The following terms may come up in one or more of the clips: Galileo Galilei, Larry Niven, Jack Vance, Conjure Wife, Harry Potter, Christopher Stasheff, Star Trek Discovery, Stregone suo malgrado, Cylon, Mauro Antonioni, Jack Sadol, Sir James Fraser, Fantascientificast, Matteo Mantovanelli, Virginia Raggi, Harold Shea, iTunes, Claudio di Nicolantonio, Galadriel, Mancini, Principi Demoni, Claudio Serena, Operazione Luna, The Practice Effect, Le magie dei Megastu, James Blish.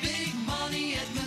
big money at Menards.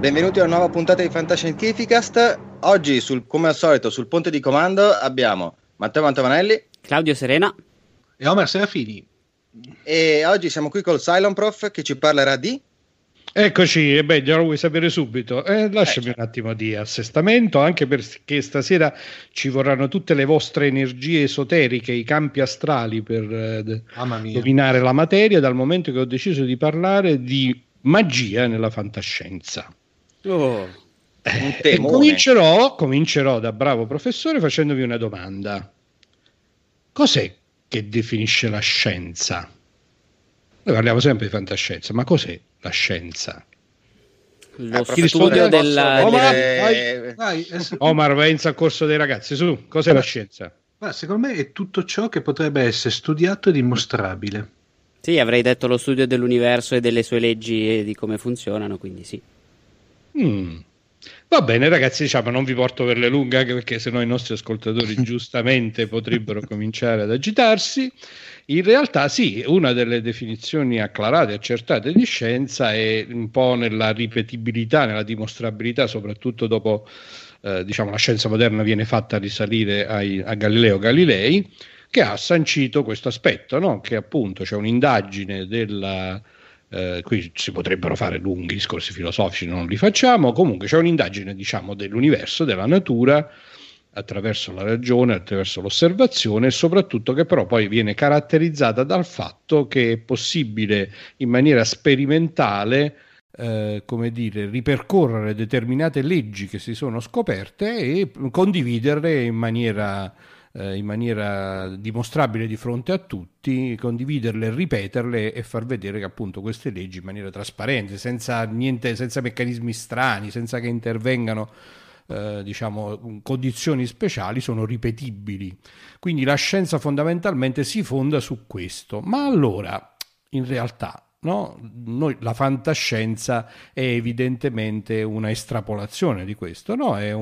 Benvenuti a una nuova puntata di Fantascientificast. Oggi, come al solito, sul ponte di comando abbiamo Matteo Mantovanelli, Claudio Serena e Omar Serafini. E oggi siamo qui col Cylon Prof che ci parlerà di... Eccoci, e beh, lo vuoi sapere subito? Lasciami un attimo di assestamento, anche perché stasera ci vorranno tutte le vostre energie esoteriche, i campi astrali per dominare la materia, dal momento che ho deciso di parlare di magia nella fantascienza. Oh. E comincerò da bravo professore facendovi una domanda. Cos'è che definisce la scienza? Noi parliamo sempre di fantascienza, ma cos'è la scienza? Lo studio della... Omar, pensa al corso dei ragazzi, su, cos'è la scienza? Ma secondo me è tutto ciò che potrebbe essere studiato e dimostrabile. Sì, avrei detto lo studio dell'universo e delle sue leggi e di come funzionano, quindi sì. Va bene ragazzi, diciamo non vi porto per le lunghe, anche perché sennò i nostri ascoltatori giustamente potrebbero cominciare ad agitarsi. In realtà sì, una delle definizioni acclarate e accertate di scienza è un po' nella ripetibilità, nella dimostrabilità, soprattutto dopo diciamo la scienza moderna viene fatta risalire a Galileo Galilei, che ha sancito questo aspetto, no? Che appunto c'è un'indagine della... qui si potrebbero fare lunghi discorsi filosofici, non li facciamo. Comunque c'è un'indagine, diciamo, dell'universo, della natura, attraverso la ragione, attraverso l'osservazione, e soprattutto che però poi viene caratterizzata dal fatto che è possibile in maniera sperimentale come dire, ripercorrere determinate leggi che si sono scoperte e condividerle in maniera dimostrabile di fronte a tutti, condividerle, ripeterle e far vedere che appunto queste leggi in maniera trasparente, senza meccanismi strani, senza che intervengano diciamo condizioni speciali, sono ripetibili. Quindi la scienza fondamentalmente si fonda su questo. Ma allora, in realtà, no? La fantascienza è evidentemente una estrapolazione di questo, no? È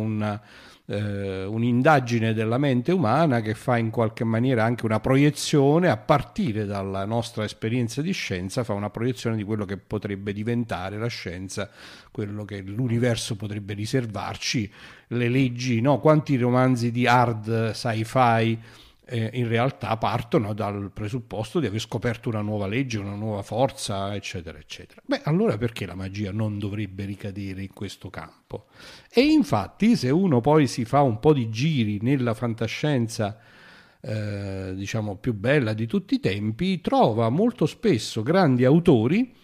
un'indagine della mente umana che fa in qualche maniera anche una proiezione, a partire dalla nostra esperienza di scienza, fa una proiezione di quello che potrebbe diventare la scienza, quello che l'universo potrebbe riservarci, le leggi, no? Quanti romanzi di hard sci-fi in realtà partono dal presupposto di aver scoperto una nuova legge, una nuova forza, eccetera eccetera. Beh, allora perché la magia non dovrebbe ricadere in questo campo? E infatti se uno poi si fa un po' di giri nella fantascienza diciamo più bella di tutti i tempi, trova molto spesso grandi autori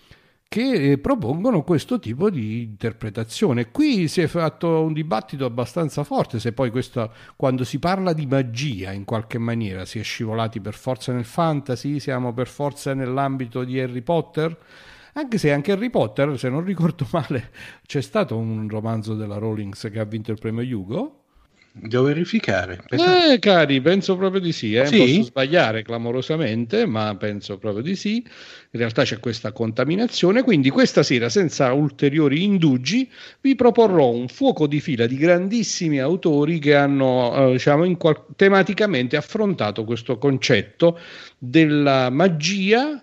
che propongono questo tipo di interpretazione. Qui si è fatto un dibattito abbastanza forte, se poi questo, quando si parla di magia in qualche maniera si è scivolati per forza nel fantasy, siamo per forza nell'ambito di Harry Potter, Anche se anche Harry Potter, se non ricordo male, c'è stato un romanzo della Rowling che ha vinto il premio Hugo. Devo verificare. Cari, penso proprio di sì. Sì? Posso sbagliare clamorosamente, ma penso proprio di sì. In realtà c'è questa contaminazione, quindi questa sera, senza ulteriori indugi, vi proporrò un fuoco di fila di grandissimi autori che hanno tematicamente affrontato questo concetto della magia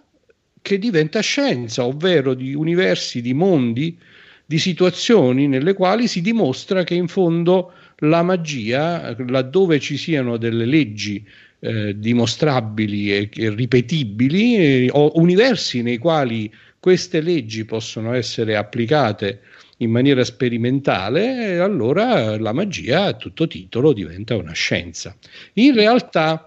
che diventa scienza, ovvero di universi, di mondi, di situazioni nelle quali si dimostra che in fondo la magia, laddove ci siano delle leggi dimostrabili e ripetibili, o universi nei quali queste leggi possono essere applicate in maniera sperimentale, allora la magia a tutto titolo diventa una scienza. In realtà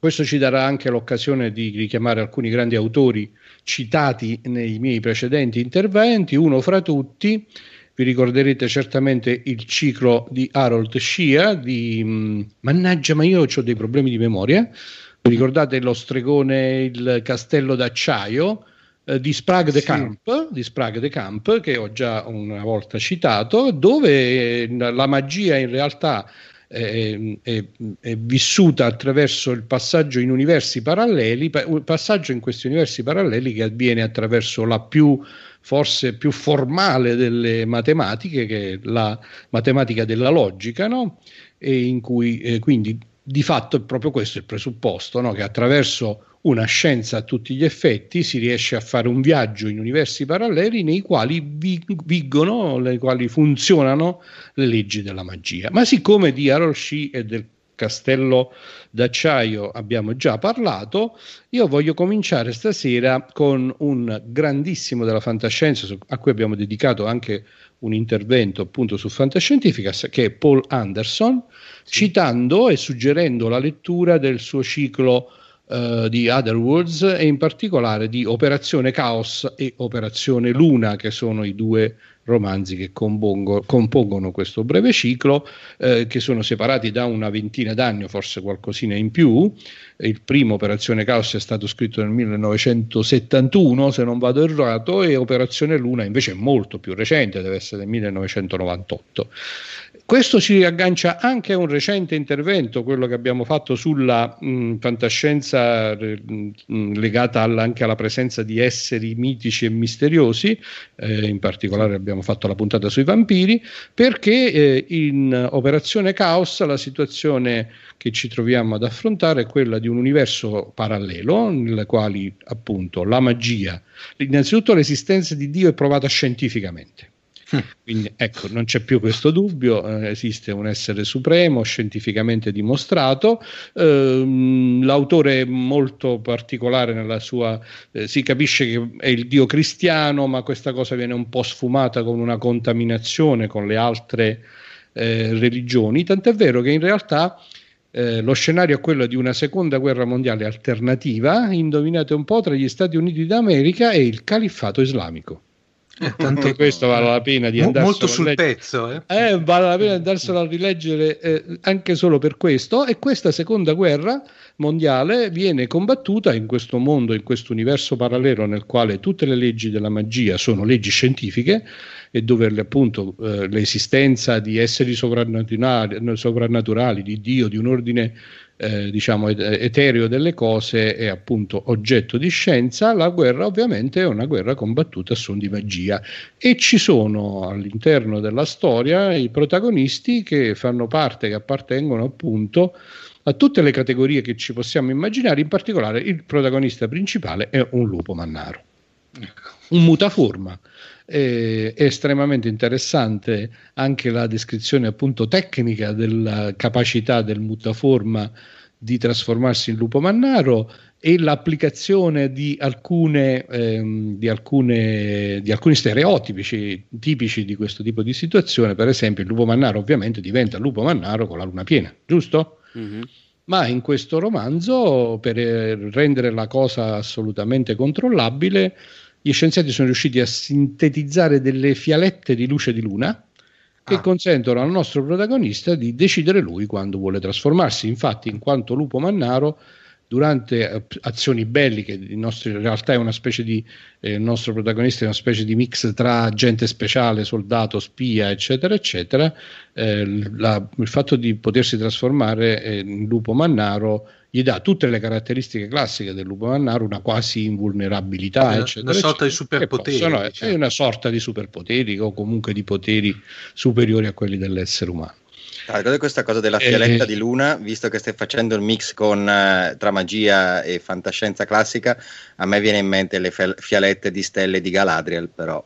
questo ci darà anche l'occasione di richiamare alcuni grandi autori citati nei miei precedenti interventi. Uno fra tutti, vi ricorderete certamente il ciclo di Harold Shea, mannaggia, ma io ho dei problemi di memoria. Vi ricordate lo stregone, il castello d'acciaio di Sprague de Camp, che ho già una volta citato, dove la magia in realtà è vissuta attraverso il passaggio in universi paralleli, un passaggio in questi universi paralleli che avviene attraverso la forse più formale delle matematiche, che è la matematica della logica, no? E in cui quindi di fatto è proprio questo il presupposto, no? Che attraverso una scienza a tutti gli effetti si riesce a fare un viaggio in universi paralleli nei quali vigono, nei quali funzionano le leggi della magia. Ma siccome di Harold Shea e del Castello d'acciaio abbiamo già parlato, io voglio cominciare stasera con un grandissimo della fantascienza a cui abbiamo dedicato anche un intervento appunto su Fantascientificast, che è Paul Anderson, citando e suggerendo la lettura del suo ciclo di Otherworlds e in particolare di Operazione Caos e Operazione Luna, che sono i due romanzi che compongono questo breve ciclo, che sono separati da una ventina d'anni, forse qualcosina in più. Il primo, Operazione Caos, è stato scritto nel 1971, se non vado errato, e Operazione Luna invece è molto più recente, deve essere del 1998. Questo si aggancia anche a un recente intervento, quello che abbiamo fatto sulla fantascienza legata anche alla presenza di esseri mitici e misteriosi, in particolare abbiamo fatto la puntata sui vampiri, perché in Operazione Caos la situazione che ci troviamo ad affrontare è quella di un universo parallelo nel quale appunto la magia, innanzitutto l'esistenza di Dio è provata scientificamente. Quindi ecco, non c'è più questo dubbio, esiste un essere supremo scientificamente dimostrato. L'autore è molto particolare nella sua, si capisce che è il Dio cristiano, ma questa cosa viene un po' sfumata con una contaminazione con le altre religioni, tant'è vero che in realtà lo scenario è quello di una seconda guerra mondiale alternativa, indovinate un po', tra gli Stati Uniti d'America e il califfato islamico. Tanto questo vale la pena di andarselo molto sul pezzo, vale la pena di andarselo a rileggere anche solo per questo. E questa seconda guerra mondiale viene combattuta in questo mondo, in questo universo parallelo nel quale tutte le leggi della magia sono leggi scientifiche e dove appunto l'esistenza di esseri sovrannaturali, di Dio, di un ordine diciamo etereo delle cose è appunto oggetto di scienza. La guerra ovviamente è una guerra combattuta a suon di magia e ci sono all'interno della storia i protagonisti che fanno parte, che appartengono appunto a tutte le categorie che ci possiamo immaginare. In particolare il protagonista principale è un lupo mannaro, un mutaforma. È estremamente interessante anche la descrizione appunto tecnica della capacità del mutaforma di trasformarsi in lupo mannaro e l'applicazione di alcuni stereotipi tipici di questo tipo di situazione. Per esempio il lupo mannaro ovviamente diventa lupo mannaro con la luna piena, giusto? Mm-hmm. Ma in questo romanzo, per rendere la cosa assolutamente controllabile, gli scienziati sono riusciti a sintetizzare delle fialette di luce di luna che consentono al nostro protagonista di decidere lui quando vuole trasformarsi. Infatti, in quanto lupo mannaro, durante azioni belliche. In realtà è una specie di il nostro protagonista è una specie di mix tra agente speciale, soldato, spia, eccetera eccetera. Il fatto di potersi trasformare in lupo mannaro gli dà tutte le caratteristiche classiche del lupo mannaro, una quasi invulnerabilità, eccetera, una sorta di superpoteri, è una sorta di superpoteri o comunque di poteri superiori a quelli dell'essere umano. Ricordo questa cosa della Pianeta di Luna, visto che stai facendo il mix tra magia e fantascienza classica, a me viene in mente le fialette di stelle di Galadriel, però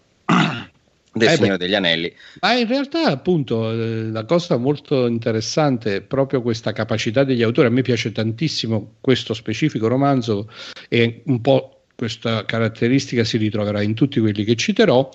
del Signore degli Anelli. Ma in realtà, appunto, la cosa molto interessante è proprio questa capacità degli autori. A me piace tantissimo questo specifico romanzo, e un po' questa caratteristica si ritroverà in tutti quelli che citerò.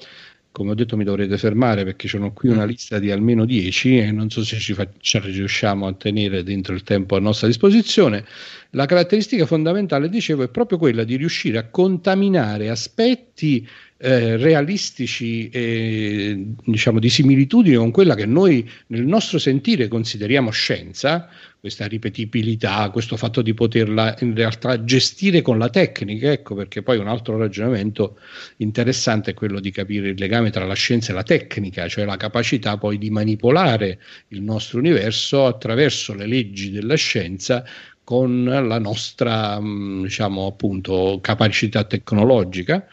Come ho detto, mi dovrete fermare perché sono qui una lista di almeno 10 e non so se ci riusciamo a tenere dentro il tempo a nostra disposizione. La caratteristica fondamentale, dicevo, è proprio quella di riuscire a contaminare aspetti realistici e, diciamo, di similitudine con quella che noi nel nostro sentire consideriamo scienza, questa ripetibilità, questo fatto di poterla in realtà gestire con la tecnica. Ecco perché poi un altro ragionamento interessante è quello di capire il legame tra la scienza e la tecnica, cioè la capacità poi di manipolare il nostro universo attraverso le leggi della scienza con la nostra, diciamo, appunto, capacità tecnologica.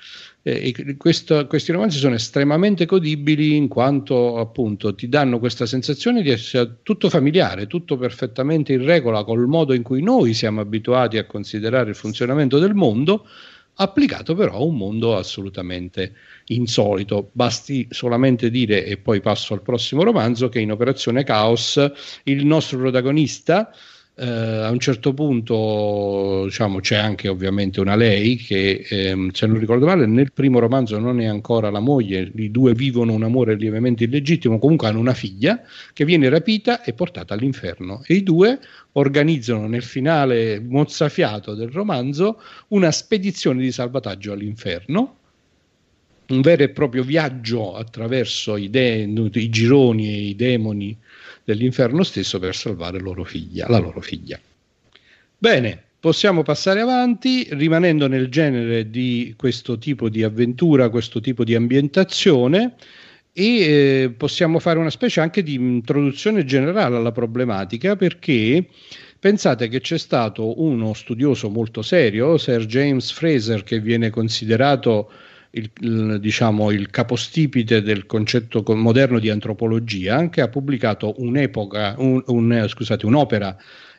E questi romanzi sono estremamente godibili in quanto, appunto, ti danno questa sensazione di essere tutto familiare, tutto perfettamente in regola col modo in cui noi siamo abituati a considerare il funzionamento del mondo, applicato però a un mondo assolutamente insolito. Basti solamente dire, e poi passo al prossimo romanzo, che in Operazione Caos il nostro protagonista a un certo punto, diciamo, c'è anche ovviamente una lei che se non ricordo male nel primo romanzo non è ancora la moglie, i due vivono un amore lievemente illegittimo, comunque hanno una figlia che viene rapita e portata all'inferno, e i due organizzano nel finale mozzafiato del romanzo una spedizione di salvataggio all'inferno, un vero e proprio viaggio attraverso i gironi e i demoni dell'inferno stesso per salvare la loro figlia. Bene, possiamo passare avanti, rimanendo nel genere di questo tipo di avventura, questo tipo di ambientazione, e possiamo fare una specie anche di introduzione generale alla problematica, perché pensate che c'è stato uno studioso molto serio, Sir James Fraser, che viene considerato il capostipite del concetto moderno di antropologia, che ha pubblicato un'opera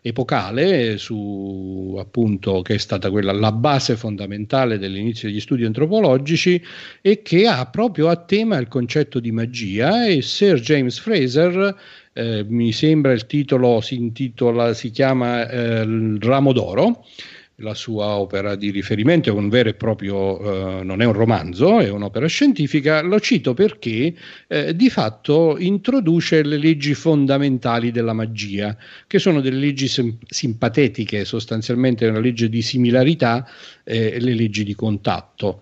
epocale su, appunto, che è stata quella la base fondamentale dell'inizio degli studi antropologici, e che ha proprio a tema il concetto di magia. E Sir James Fraser, mi sembra il titolo si chiama Il Ramo d'Oro. La sua opera di riferimento è un vero e proprio, non è un romanzo, è un'opera scientifica. Lo cito perché di fatto introduce le leggi fondamentali della magia, che sono delle leggi simpatetiche, sostanzialmente una legge di similarità e le leggi di contatto.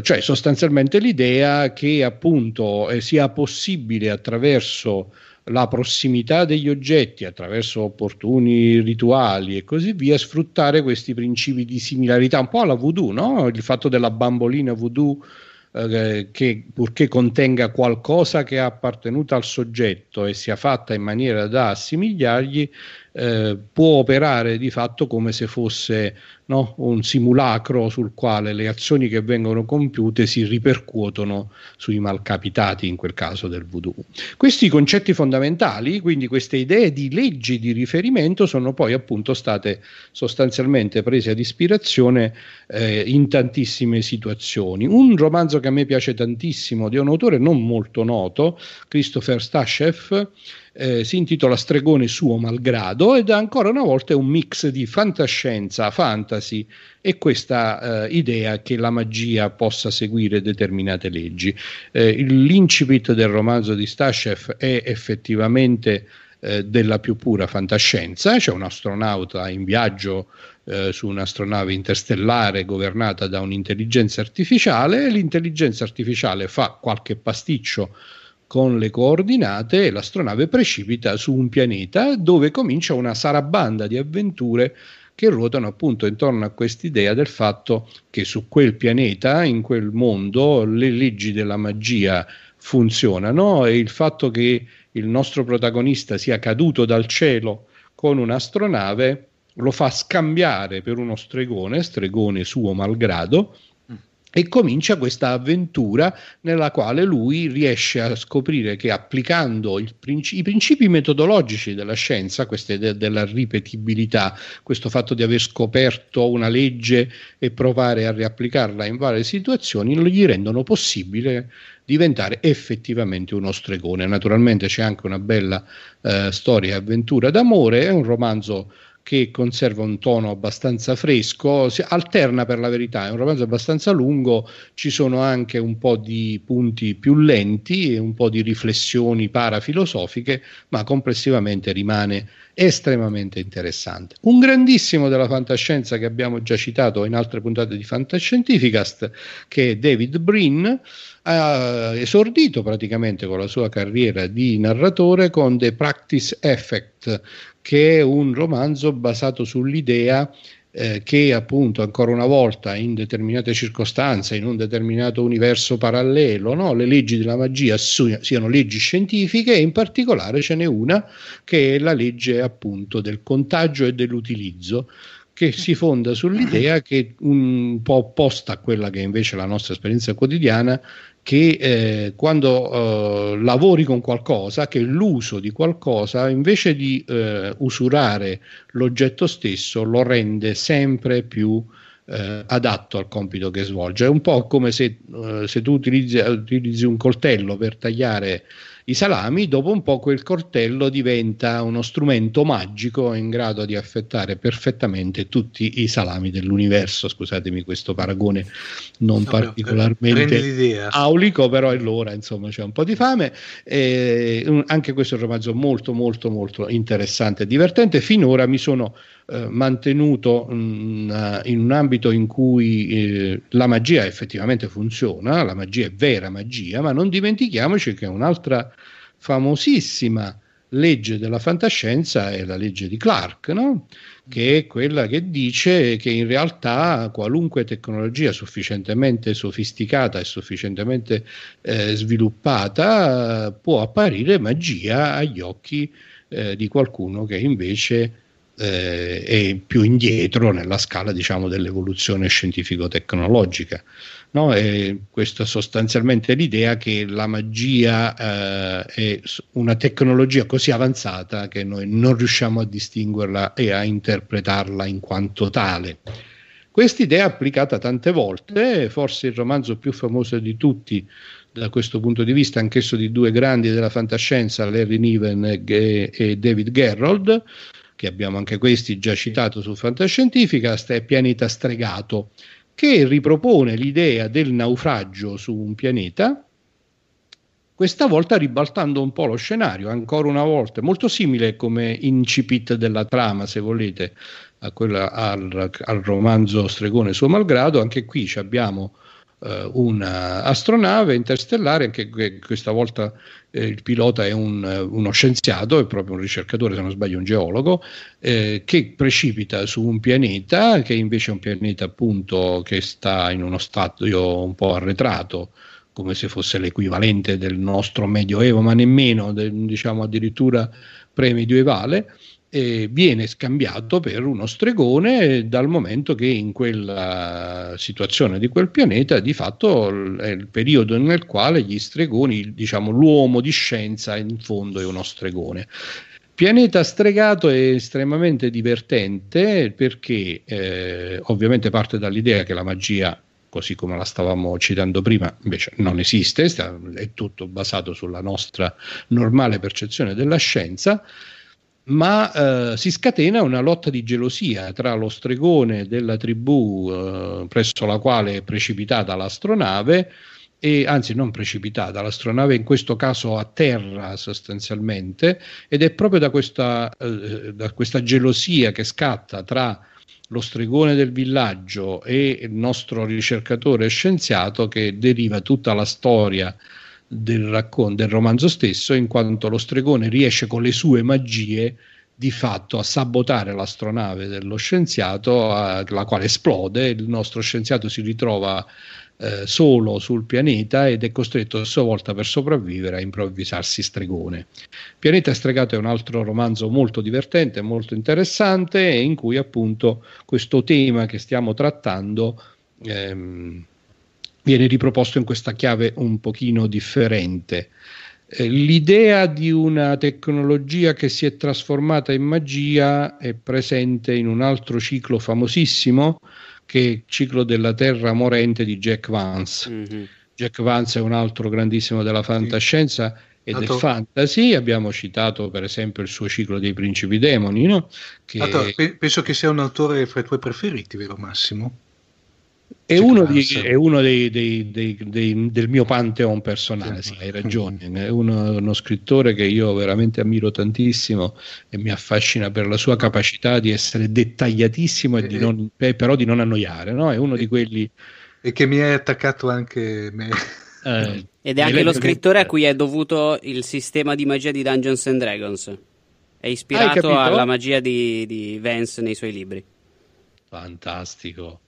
Cioè sostanzialmente l'idea che, appunto, sia possibile attraverso la prossimità degli oggetti, attraverso opportuni rituali e così via, sfruttare questi principi di similarità, un po' alla voodoo, no? Il fatto della bambolina voodoo che, purché contenga qualcosa che è appartenuta al soggetto e sia fatta in maniera da assimigliargli, può operare di fatto come se fosse, no, un simulacro sul quale le azioni che vengono compiute si ripercuotono sui malcapitati, in quel caso del voodoo. Questi concetti fondamentali, quindi queste idee di leggi di riferimento, sono poi, appunto, state sostanzialmente prese ad ispirazione in tantissime situazioni. Un romanzo che a me piace tantissimo, di un autore non molto noto, Christopher Stasheff, si intitola Stregone suo malgrado, ed ancora una volta è un mix di fantascienza, fantasy e questa idea che la magia possa seguire determinate leggi. L'incipit del romanzo di Stasheff è effettivamente della più pura fantascienza. C'è un astronauta in viaggio su un'astronave interstellare governata da un'intelligenza artificiale, e l'intelligenza artificiale fa qualche pasticcio con le coordinate e l'astronave precipita su un pianeta dove comincia una sarabanda di avventure che ruotano appunto intorno a quest'idea del fatto che su quel pianeta, in quel mondo, le leggi della magia funzionano, e il fatto che il nostro protagonista sia caduto dal cielo con un'astronave lo fa scambiare per uno stregone, stregone suo malgrado, e comincia questa avventura nella quale lui riesce a scoprire che applicando i principi metodologici della scienza, questa idea della ripetibilità, questo fatto di aver scoperto una legge e provare a riapplicarla in varie situazioni, gli rendono possibile diventare effettivamente uno stregone. Naturalmente c'è anche una bella storia e avventura d'amore, è un romanzo che conserva un tono abbastanza fresco, si alterna per la verità, è un romanzo abbastanza lungo, ci sono anche un po' di punti più lenti e un po' di riflessioni parafilosofiche, ma complessivamente rimane estremamente interessante. Un grandissimo della fantascienza che abbiamo già citato in altre puntate di Fantascientificast, che è David Brin, ha esordito praticamente con la sua carriera di narratore con The Practice Effect, che è un romanzo basato sull'idea che appunto ancora una volta in determinate circostanze, in un determinato universo parallelo, no? Le leggi della magia siano leggi scientifiche, e in particolare ce n'è una che è la legge appunto del contagio e dell'utilizzo, che si fonda sull'idea che un po' opposta a quella che è invece la nostra esperienza quotidiana, che quando lavori con qualcosa, che l'uso di qualcosa invece di usurare l'oggetto stesso lo rende sempre più adatto al compito che svolge. È un po' come se tu utilizzi un coltello per tagliare i salami, dopo un po' quel coltello diventa uno strumento magico in grado di affettare perfettamente tutti i salami dell'universo. Scusatemi questo paragone non particolarmente aulico, però è l'ora, insomma c'è un po' di fame. Anche questo è un romanzo molto molto molto interessante e divertente. Finora mi sono mantenuto in un ambito in cui la magia effettivamente funziona, la magia è vera magia, ma non dimentichiamoci che un'altra famosissima legge della fantascienza è la legge di Clark, no? Che è quella che dice che in realtà qualunque tecnologia sufficientemente sofisticata e sufficientemente sviluppata può apparire magia agli occhi di qualcuno che invece e più indietro nella scala, diciamo, dell'evoluzione scientifico-tecnologica, no? E questa sostanzialmente è l'idea che la magia è una tecnologia così avanzata che noi non riusciamo a distinguerla e a interpretarla in quanto tale. Quest'idea applicata tante volte, forse il romanzo più famoso di tutti da questo punto di vista, anch'esso di due grandi della fantascienza, Larry Niven e David Gerrold, che abbiamo anche questi già citato su Fantascientificast, è Pianeta Stregato, che ripropone l'idea del naufragio su un pianeta, questa volta ribaltando un po' lo scenario, ancora una volta, molto simile come incipit della trama, se volete, a quella, al romanzo Stregone suo malgrado. Anche qui abbiamo una astronave interstellare, anche questa volta il pilota è uno scienziato, è proprio un ricercatore, se non sbaglio un geologo, che precipita su un pianeta che invece è un pianeta appunto che sta in uno stadio un po' arretrato, come se fosse l'equivalente del nostro medioevo, ma nemmeno, diciamo addirittura premedioevale. E viene scambiato per uno stregone, dal momento che in quella situazione di quel pianeta di fatto è il periodo nel quale gli stregoni, diciamo l'uomo di scienza in fondo è uno stregone. Pianeta Stregato è estremamente divertente perché ovviamente parte dall'idea che la magia, così come la stavamo citando prima, invece non esiste, è tutto basato sulla nostra normale percezione della scienza, ma si scatena una lotta di gelosia tra lo stregone della tribù presso la quale è precipitata l'astronave, e anzi non precipitata, l'astronave in questo caso a terra sostanzialmente, ed è proprio da questa gelosia che scatta tra lo stregone del villaggio e il nostro ricercatore scienziato che deriva tutta la storia del romanzo stesso, in quanto lo stregone riesce con le sue magie di fatto a sabotare l'astronave dello scienziato, la quale esplode. Il nostro scienziato si ritrova solo sul pianeta ed è costretto a sua volta, per sopravvivere, a improvvisarsi stregone. Pianeta Stregato è un altro romanzo molto divertente, molto interessante, in cui appunto questo tema che stiamo trattando viene riproposto in questa chiave un pochino differente. L'idea di una tecnologia che si è trasformata in magia è presente in un altro ciclo famosissimo, che è il ciclo della Terra Morente di Jack Vance. Mm-hmm. Jack Vance è un altro grandissimo della fantascienza, sì, e del fantasy. Abbiamo citato per esempio il suo ciclo dei Principi Demoni, no? Che penso che sia un autore fra i tuoi preferiti, vero Massimo? È uno del mio pantheon personale, sì, hai ragione, è uno scrittore che io veramente ammiro tantissimo e mi affascina per la sua capacità di essere dettagliatissimo però di non annoiare, no? È uno di quelli... E che mi è attaccato anche me. Ed è anche lo scrittore a cui è dovuto il sistema di magia di Dungeons and Dragons, è ispirato alla magia di Vance nei suoi libri. Fantastico.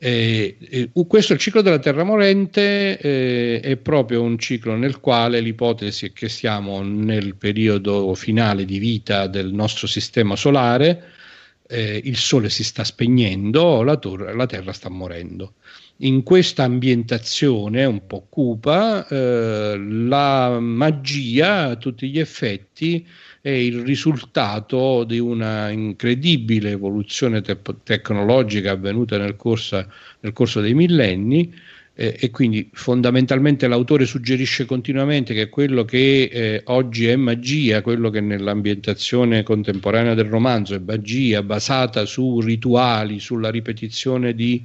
Questo, il ciclo della Terra Morente, è proprio un ciclo nel quale l'ipotesi è che siamo nel periodo finale di vita del nostro sistema solare, il Sole si sta spegnendo, la Terra sta morendo. In questa ambientazione un po' cupa, la magia a tutti gli effetti è il risultato di una incredibile evoluzione tecnologica avvenuta nel corso dei millenni, e quindi fondamentalmente l'autore suggerisce continuamente che quello che oggi è magia, quello che nell'ambientazione contemporanea del romanzo è magia basata su rituali, sulla ripetizione di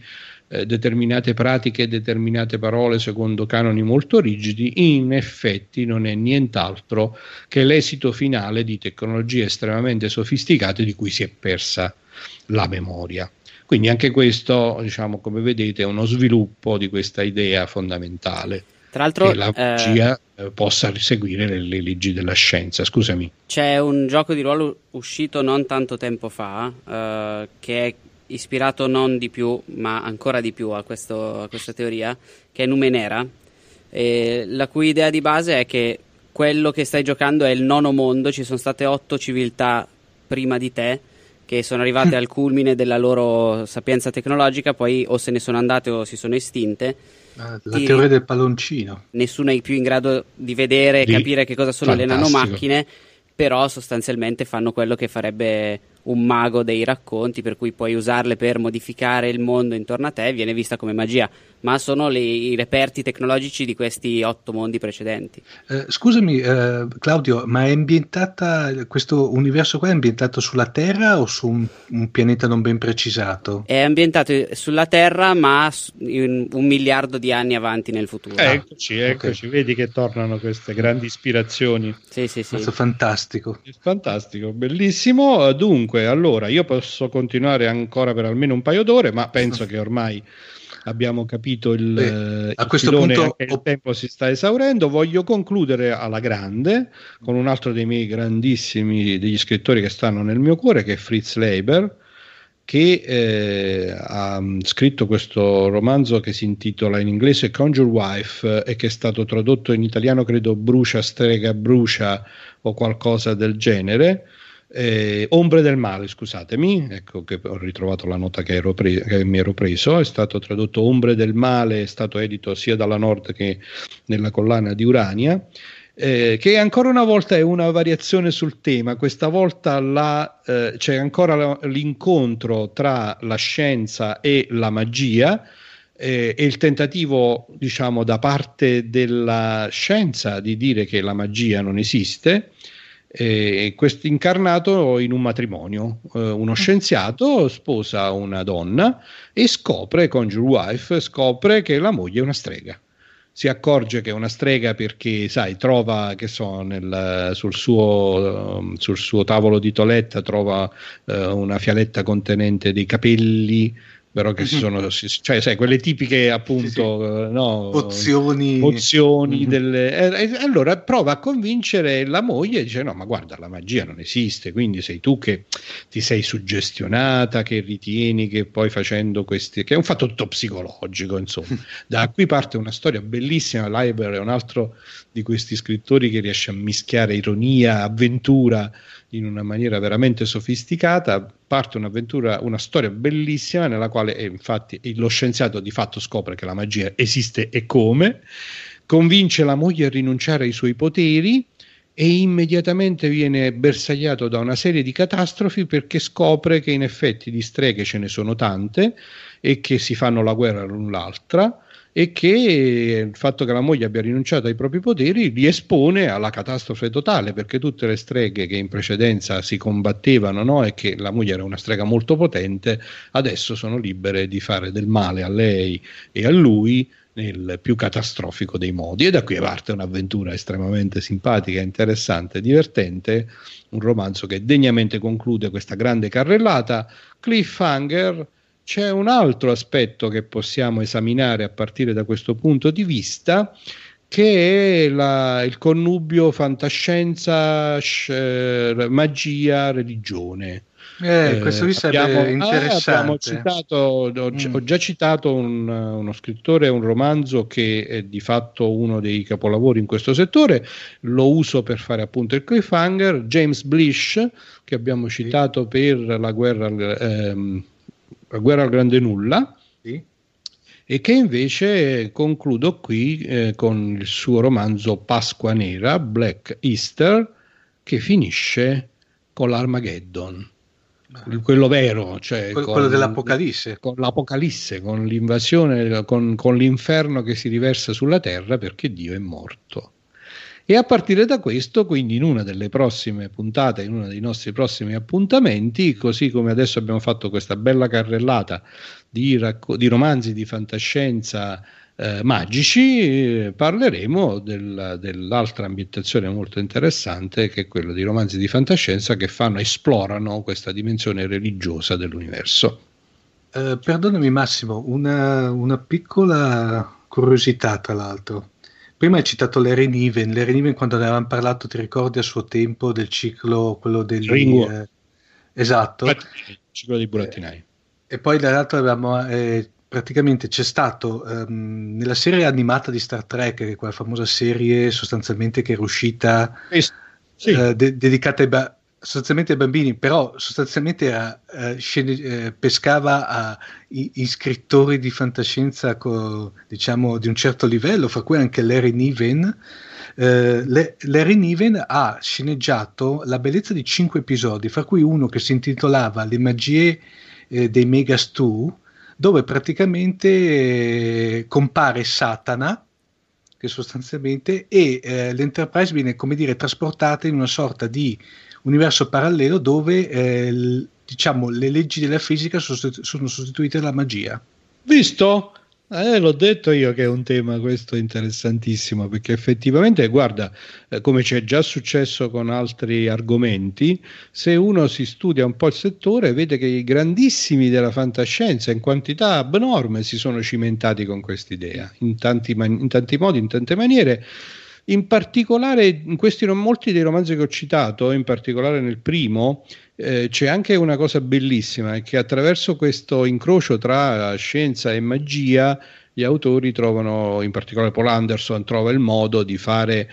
determinate pratiche e determinate parole secondo canoni molto rigidi, in effetti non è nient'altro che l'esito finale di tecnologie estremamente sofisticate di cui si è persa la memoria. Quindi anche questo, diciamo, come vedete, è uno sviluppo di questa idea fondamentale. Tra l'altro, che la magia possa seguire le leggi della scienza. Scusami. C'è un gioco di ruolo uscito non tanto tempo fa, che è ispirato non di più ma ancora di più a questa teoria, che è Numenera, la cui idea di base è che quello che stai giocando è il nono mondo. Ci sono state 8 civiltà prima di te che sono arrivate al culmine della loro sapienza tecnologica, poi o se ne sono andate o si sono estinte. La teoria del palloncino. Nessuno è più in grado di vedere e capire che cosa sono le nanomacchine, però sostanzialmente fanno quello che farebbe un mago dei racconti, per cui puoi usarle per modificare il mondo intorno a te e viene vista come magia, ma sono i reperti tecnologici di questi 8 mondi precedenti. Scusami Claudio, ma è ambientata, questo universo qua è ambientato sulla Terra o su un pianeta non ben precisato? È ambientato sulla Terra, ma in 1 miliardo di anni avanti nel futuro. Eccoci, okay. Vedi che tornano queste grandi ispirazioni. Sì. Questo è fantastico, bellissimo. Dunque, allora, io posso continuare ancora per almeno un paio d'ore, ma penso che ormai abbiamo capito a questo punto che il tempo si sta esaurendo. Voglio concludere alla grande con un altro dei miei grandissimi, degli scrittori che stanno nel mio cuore, che è Fritz Leiber, che ha scritto questo romanzo che si intitola in inglese Conjure Wife e che è stato tradotto in italiano, credo, Brucia, strega, brucia o qualcosa del genere. Ombre del Male, scusatemi, ecco che ho ritrovato la nota che mi ero preso. È stato tradotto Ombre del Male, è stato edito sia dalla Nord che nella collana di Urania, che ancora una volta è una variazione sul tema. Questa volta c'è ancora l'incontro tra la scienza e la magia, e il tentativo, diciamo, da parte della scienza di dire che la magia non esiste. Questo incarnato in un matrimonio, uno scienziato sposa una donna e Conjure Wife scopre che la moglie è una strega. Si accorge che è una strega perché, sai, trova, che so, sul suo tavolo di toilette trova una fialetta contenente dei capelli però che sono, cioè sai, quelle tipiche appunto, no, pozioni delle, allora prova a convincere la moglie e dice no, ma guarda, la magia non esiste, quindi sei tu che ti sei suggestionata, che ritieni che poi facendo questi, che è un fatto tutto psicologico, insomma. Da qui parte una storia bellissima. Leiber è un altro di questi scrittori che riesce a mischiare ironia, avventura in una maniera veramente sofisticata. Parte un'avventura, una storia bellissima nella quale infatti lo scienziato di fatto scopre che la magia esiste e come, convince la moglie a rinunciare ai suoi poteri e immediatamente viene bersagliato da una serie di catastrofi, perché scopre che in effetti di streghe ce ne sono tante e che si fanno la guerra l'un l'altra, e che il fatto che la moglie abbia rinunciato ai propri poteri li espone alla catastrofe totale, perché tutte le streghe che in precedenza si combattevano, no? E che la moglie era una strega molto potente, adesso sono libere di fare del male a lei e a lui nel più catastrofico dei modi. E da qui parte un'avventura estremamente simpatica, interessante, divertente, un romanzo che degnamente conclude questa grande carrellata cliffhanger. C'è un altro aspetto che possiamo esaminare a partire da questo punto di vista, che è il connubio fantascienza, magia, religione. Questo mi sarebbe interessante. Ho già citato uno scrittore, un romanzo che è di fatto uno dei capolavori in questo settore, lo uso per fare appunto il cliffhanger, James Blish, che abbiamo citato per la guerra... Guerra al grande nulla, sì. E che invece concludo qui con il suo romanzo Pasqua Nera, Black Easter, che finisce con l'Armageddon, quello vero, cioè quello dell'Apocalisse, con l'Apocalisse, con l'invasione, con l'inferno che si riversa sulla terra perché Dio è morto. E a partire da questo, quindi in una delle prossime puntate, in uno dei nostri prossimi appuntamenti, così come adesso abbiamo fatto questa bella carrellata di romanzi di fantascienza magici, parleremo dell'altra ambientazione molto interessante, che è quella di romanzi di fantascienza che esplorano questa dimensione religiosa dell'universo. Perdonami Massimo, una piccola curiosità tra l'altro. Prima hai citato Larry Niven, quando ne avevamo parlato, ti ricordi a suo tempo del ciclo, quello del Ringworld. Esatto. Il ciclo dei burattinai. E poi dall'altro avevamo, praticamente c'è stato, nella serie animata di Star Trek, che è quella famosa serie sostanzialmente che era uscita, sì. Dedicata sostanzialmente ai bambini, però sostanzialmente era, pescava a i scrittori di fantascienza diciamo di un certo livello, fra cui anche Larry Niven. Larry Niven ha sceneggiato la bellezza di 5 episodi, fra cui uno che si intitolava Le magie dei Megastu, dove praticamente compare Satana, che sostanzialmente, e l'Enterprise viene, come dire, trasportata in una sorta di universo parallelo dove diciamo le leggi della fisica sono sostituite dalla magia. Visto? L'ho detto io che è un tema questo interessantissimo, perché effettivamente, guarda, come c'è già successo con altri argomenti, se uno si studia un po' il settore vede che i grandissimi della fantascienza in quantità abnorme si sono cimentati con quest'idea, in tanti modi, in tante maniere. In particolare in questi molti dei romanzi che ho citato, in particolare nel primo, c'è anche una cosa bellissima, che attraverso questo incrocio tra scienza e magia gli autori trovano, in particolare Paul Anderson trova il modo di fare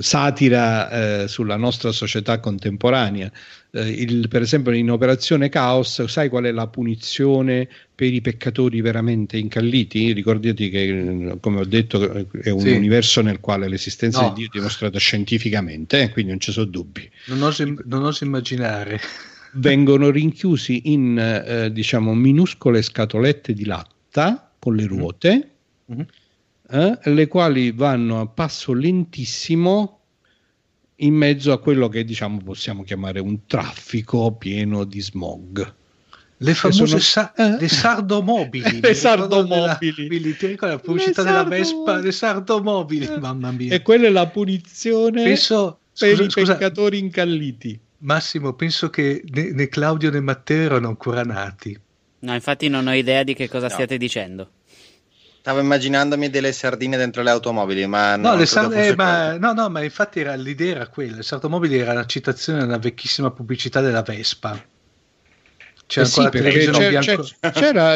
satira sulla nostra società contemporanea. Per esempio in Operazione Caos, sai qual è la punizione per i peccatori veramente incalliti? Ricordati che, come ho detto, è un universo nel quale l'esistenza di Dio è dimostrata scientificamente, quindi non ci sono dubbi. Non oso immaginare. Vengono rinchiusi in diciamo minuscole scatolette di latta con le ruote, le quali vanno a passo lentissimo in mezzo a quello che diciamo possiamo chiamare un traffico pieno di smog. Le famose le sardomobili. Le sardomobili. Ti ricordi la pubblicità della Vespa? Le sardomobili, mamma mia. E quella è la punizione per i peccatori incalliti. Massimo, penso che né Claudio né Matteo erano ancora nati. No, infatti non ho idea di che cosa stiate dicendo. Stavo immaginandomi delle sardine dentro le automobili, ma no, ma infatti l'idea era quella. Le Sardomobili era una citazione a una vecchissima pubblicità della Vespa. C'era, sì,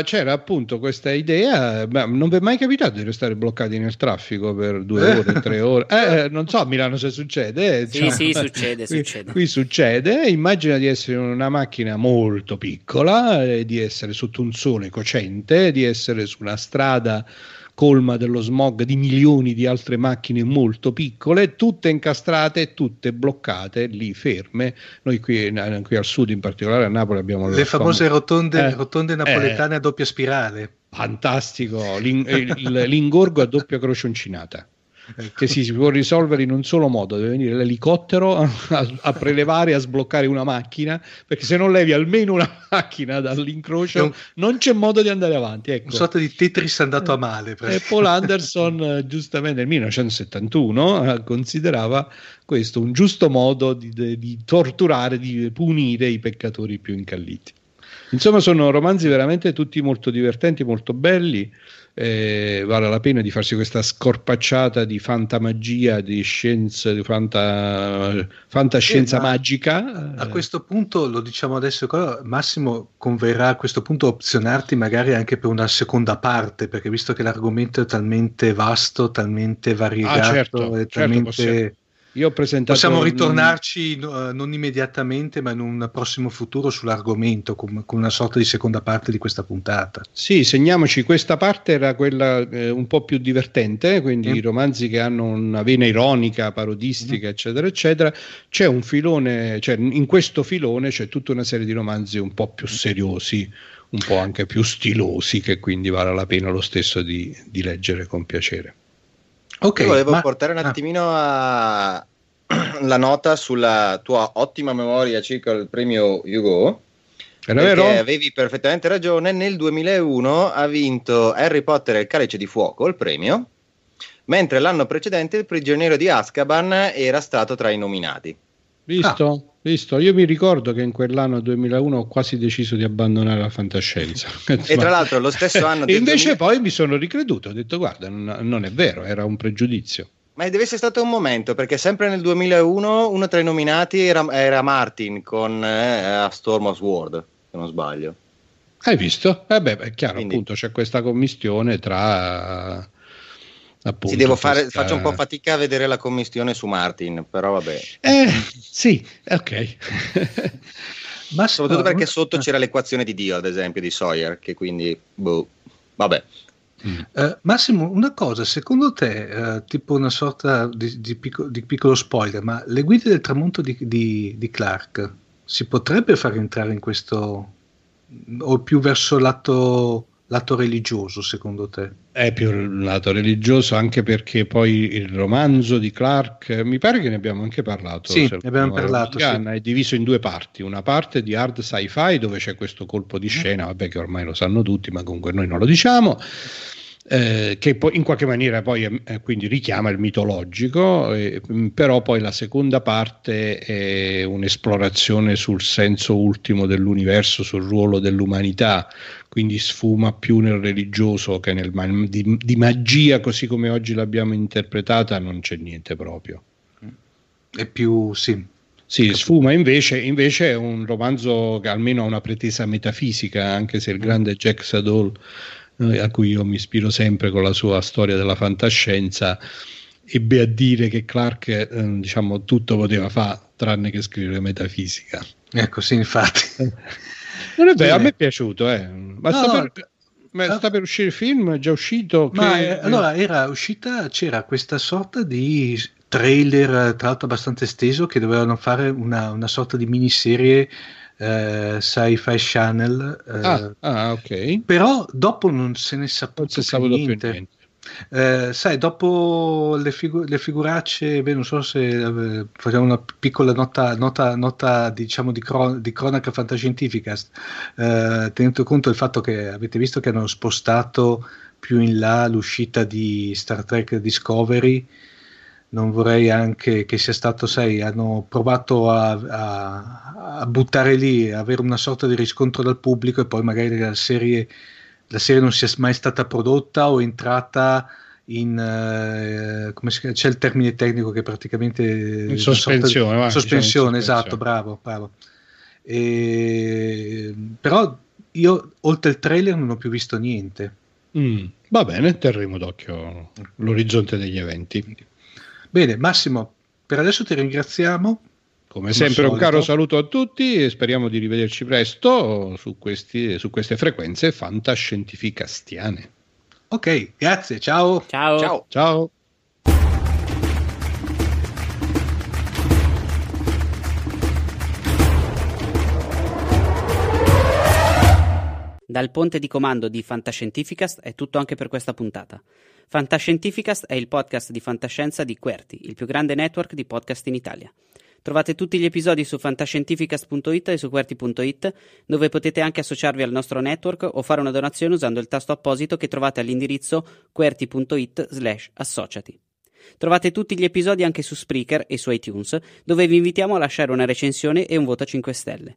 c'era appunto questa idea, ma non vi è mai capitato di restare bloccati nel traffico per 2 ore, 3 ore? Non so a Milano se succede. Succede. Qui succede. Immagina di essere una macchina molto piccola, di essere sotto un sole cocente, di essere su una strada colma dello smog di milioni di altre macchine molto piccole, tutte incastrate, tutte bloccate lì ferme. Noi qui al sud, in particolare a Napoli, abbiamo le famose rotonde napoletane a doppia spirale, fantastico, l'ingorgo a doppia crocioncinata, che si può risolvere in un solo modo: deve venire l'elicottero a prelevare, a sbloccare una macchina, perché se non levi almeno una macchina dall'incrocio non c'è modo di andare avanti, ecco. Una sorta di Tetris andato a male. E Paul Anderson giustamente nel 1971 considerava questo un giusto modo di torturare, di punire i peccatori più incalliti. Insomma, sono romanzi veramente tutti molto divertenti, molto belli. Vale la pena di farsi questa scorpacciata di fantamagia, di scienza, di fantascienza magica. A questo punto, lo diciamo adesso, Massimo, converrà a questo punto opzionarti magari anche per una seconda parte, perché visto che l'argomento è talmente vasto, talmente variegato, talmente... Io ho presentato, possiamo ritornarci non immediatamente, ma in un prossimo futuro sull'argomento, con una sorta di seconda parte di questa puntata. Sì, segniamoci, questa parte era quella un po' più divertente, quindi i romanzi che hanno una vena ironica, parodistica, eccetera, eccetera. C'è un filone, in questo filone c'è tutta una serie di romanzi un po' più seriosi, un po' anche più stilosi, che quindi vale la pena lo stesso di leggere con piacere. Okay, volevo portare un attimino la nota sulla tua ottima memoria circa il premio Hugo, perché avevi perfettamente ragione. Nel 2001 ha vinto Harry Potter e il Calice di Fuoco il premio, mentre l'anno precedente il Prigioniero di Azkaban era stato tra i nominati. Visto, io mi ricordo che in quell'anno 2001 ho quasi deciso di abbandonare la fantascienza. E tra l'altro lo stesso anno... invece poi mi sono ricreduto, ho detto guarda, non è vero, era un pregiudizio. Ma deve essere stato un momento, perché sempre nel 2001 uno tra i nominati era Martin con A Storm of Words, se non sbaglio. Hai visto? È chiaro. Quindi, appunto c'è questa commistione tra... Appunto, faccio un po' fatica a vedere la commistione su Martin, però vabbè. Sì, ok. Ma soprattutto perché sotto c'era l'equazione di Dio, ad esempio, di Sawyer, che quindi vabbè. Massimo, una cosa, secondo te, tipo una sorta di piccolo spoiler, ma le guide del tramonto di Clark si potrebbe far entrare in questo, o più verso lato religioso, secondo te? È più il lato religioso, anche perché poi il romanzo di Clark, mi pare che ne abbiamo anche parlato. Sì, ne abbiamo parlato. Sì. È diviso in due parti: una parte di hard sci-fi, dove c'è questo colpo di scena, vabbè, che ormai lo sanno tutti, ma comunque noi non lo diciamo. Che poi in qualche maniera poi quindi richiama il mitologico, però poi la seconda parte è un'esplorazione sul senso ultimo dell'universo, sul ruolo dell'umanità, quindi sfuma più nel religioso che nel di magia, così come oggi l'abbiamo interpretata non c'è niente proprio, è più sì, sfuma. Invece è un romanzo che almeno ha una pretesa metafisica, anche se il grande Jack Sadol, a cui io mi ispiro sempre con la sua storia della fantascienza, ebbe a dire che Clark diciamo tutto poteva fare tranne che scrivere metafisica. Ecco, sì, infatti. Non è vero, a me è piaciuto, ma sta per uscire il film, è già uscito allora era uscita, c'era questa sorta di trailer tra l'altro abbastanza esteso, che dovevano fare una sorta di miniserie Sci-Fi Channel, ok. Però dopo non se ne sapeva niente. Sai, dopo le figuracce, non so se facciamo una piccola nota diciamo di cronaca Fantascientificast, tenendo conto del fatto che avete visto che hanno spostato più in là l'uscita di Star Trek Discovery non vorrei anche che sia stato, sai, hanno provato a buttare lì, avere una sorta di riscontro dal pubblico e poi magari la serie non sia mai stata prodotta o entrata in come si chiama? C'è il termine tecnico che praticamente in sospensione, sospensione, esatto, bravo. Però io oltre il trailer non ho più visto niente. Va bene, terremo d'occhio l'orizzonte degli eventi. Bene, Massimo, per adesso ti ringraziamo. Come sempre un caro saluto a tutti e speriamo di rivederci presto su queste frequenze fantascientificastiane. Ok, grazie, ciao. Dal ponte di comando di Fantascientificast è tutto anche per questa puntata. Fantascientificast è il podcast di fantascienza di Querti, il più grande network di podcast in Italia. Trovate tutti gli episodi su fantascientificast.it e su querti.it, dove potete anche associarvi al nostro network o fare una donazione usando il tasto apposito che trovate all'indirizzo querti.it/associati. Trovate tutti gli episodi anche su Spreaker e su iTunes, dove vi invitiamo a lasciare una recensione e un voto a 5 stelle.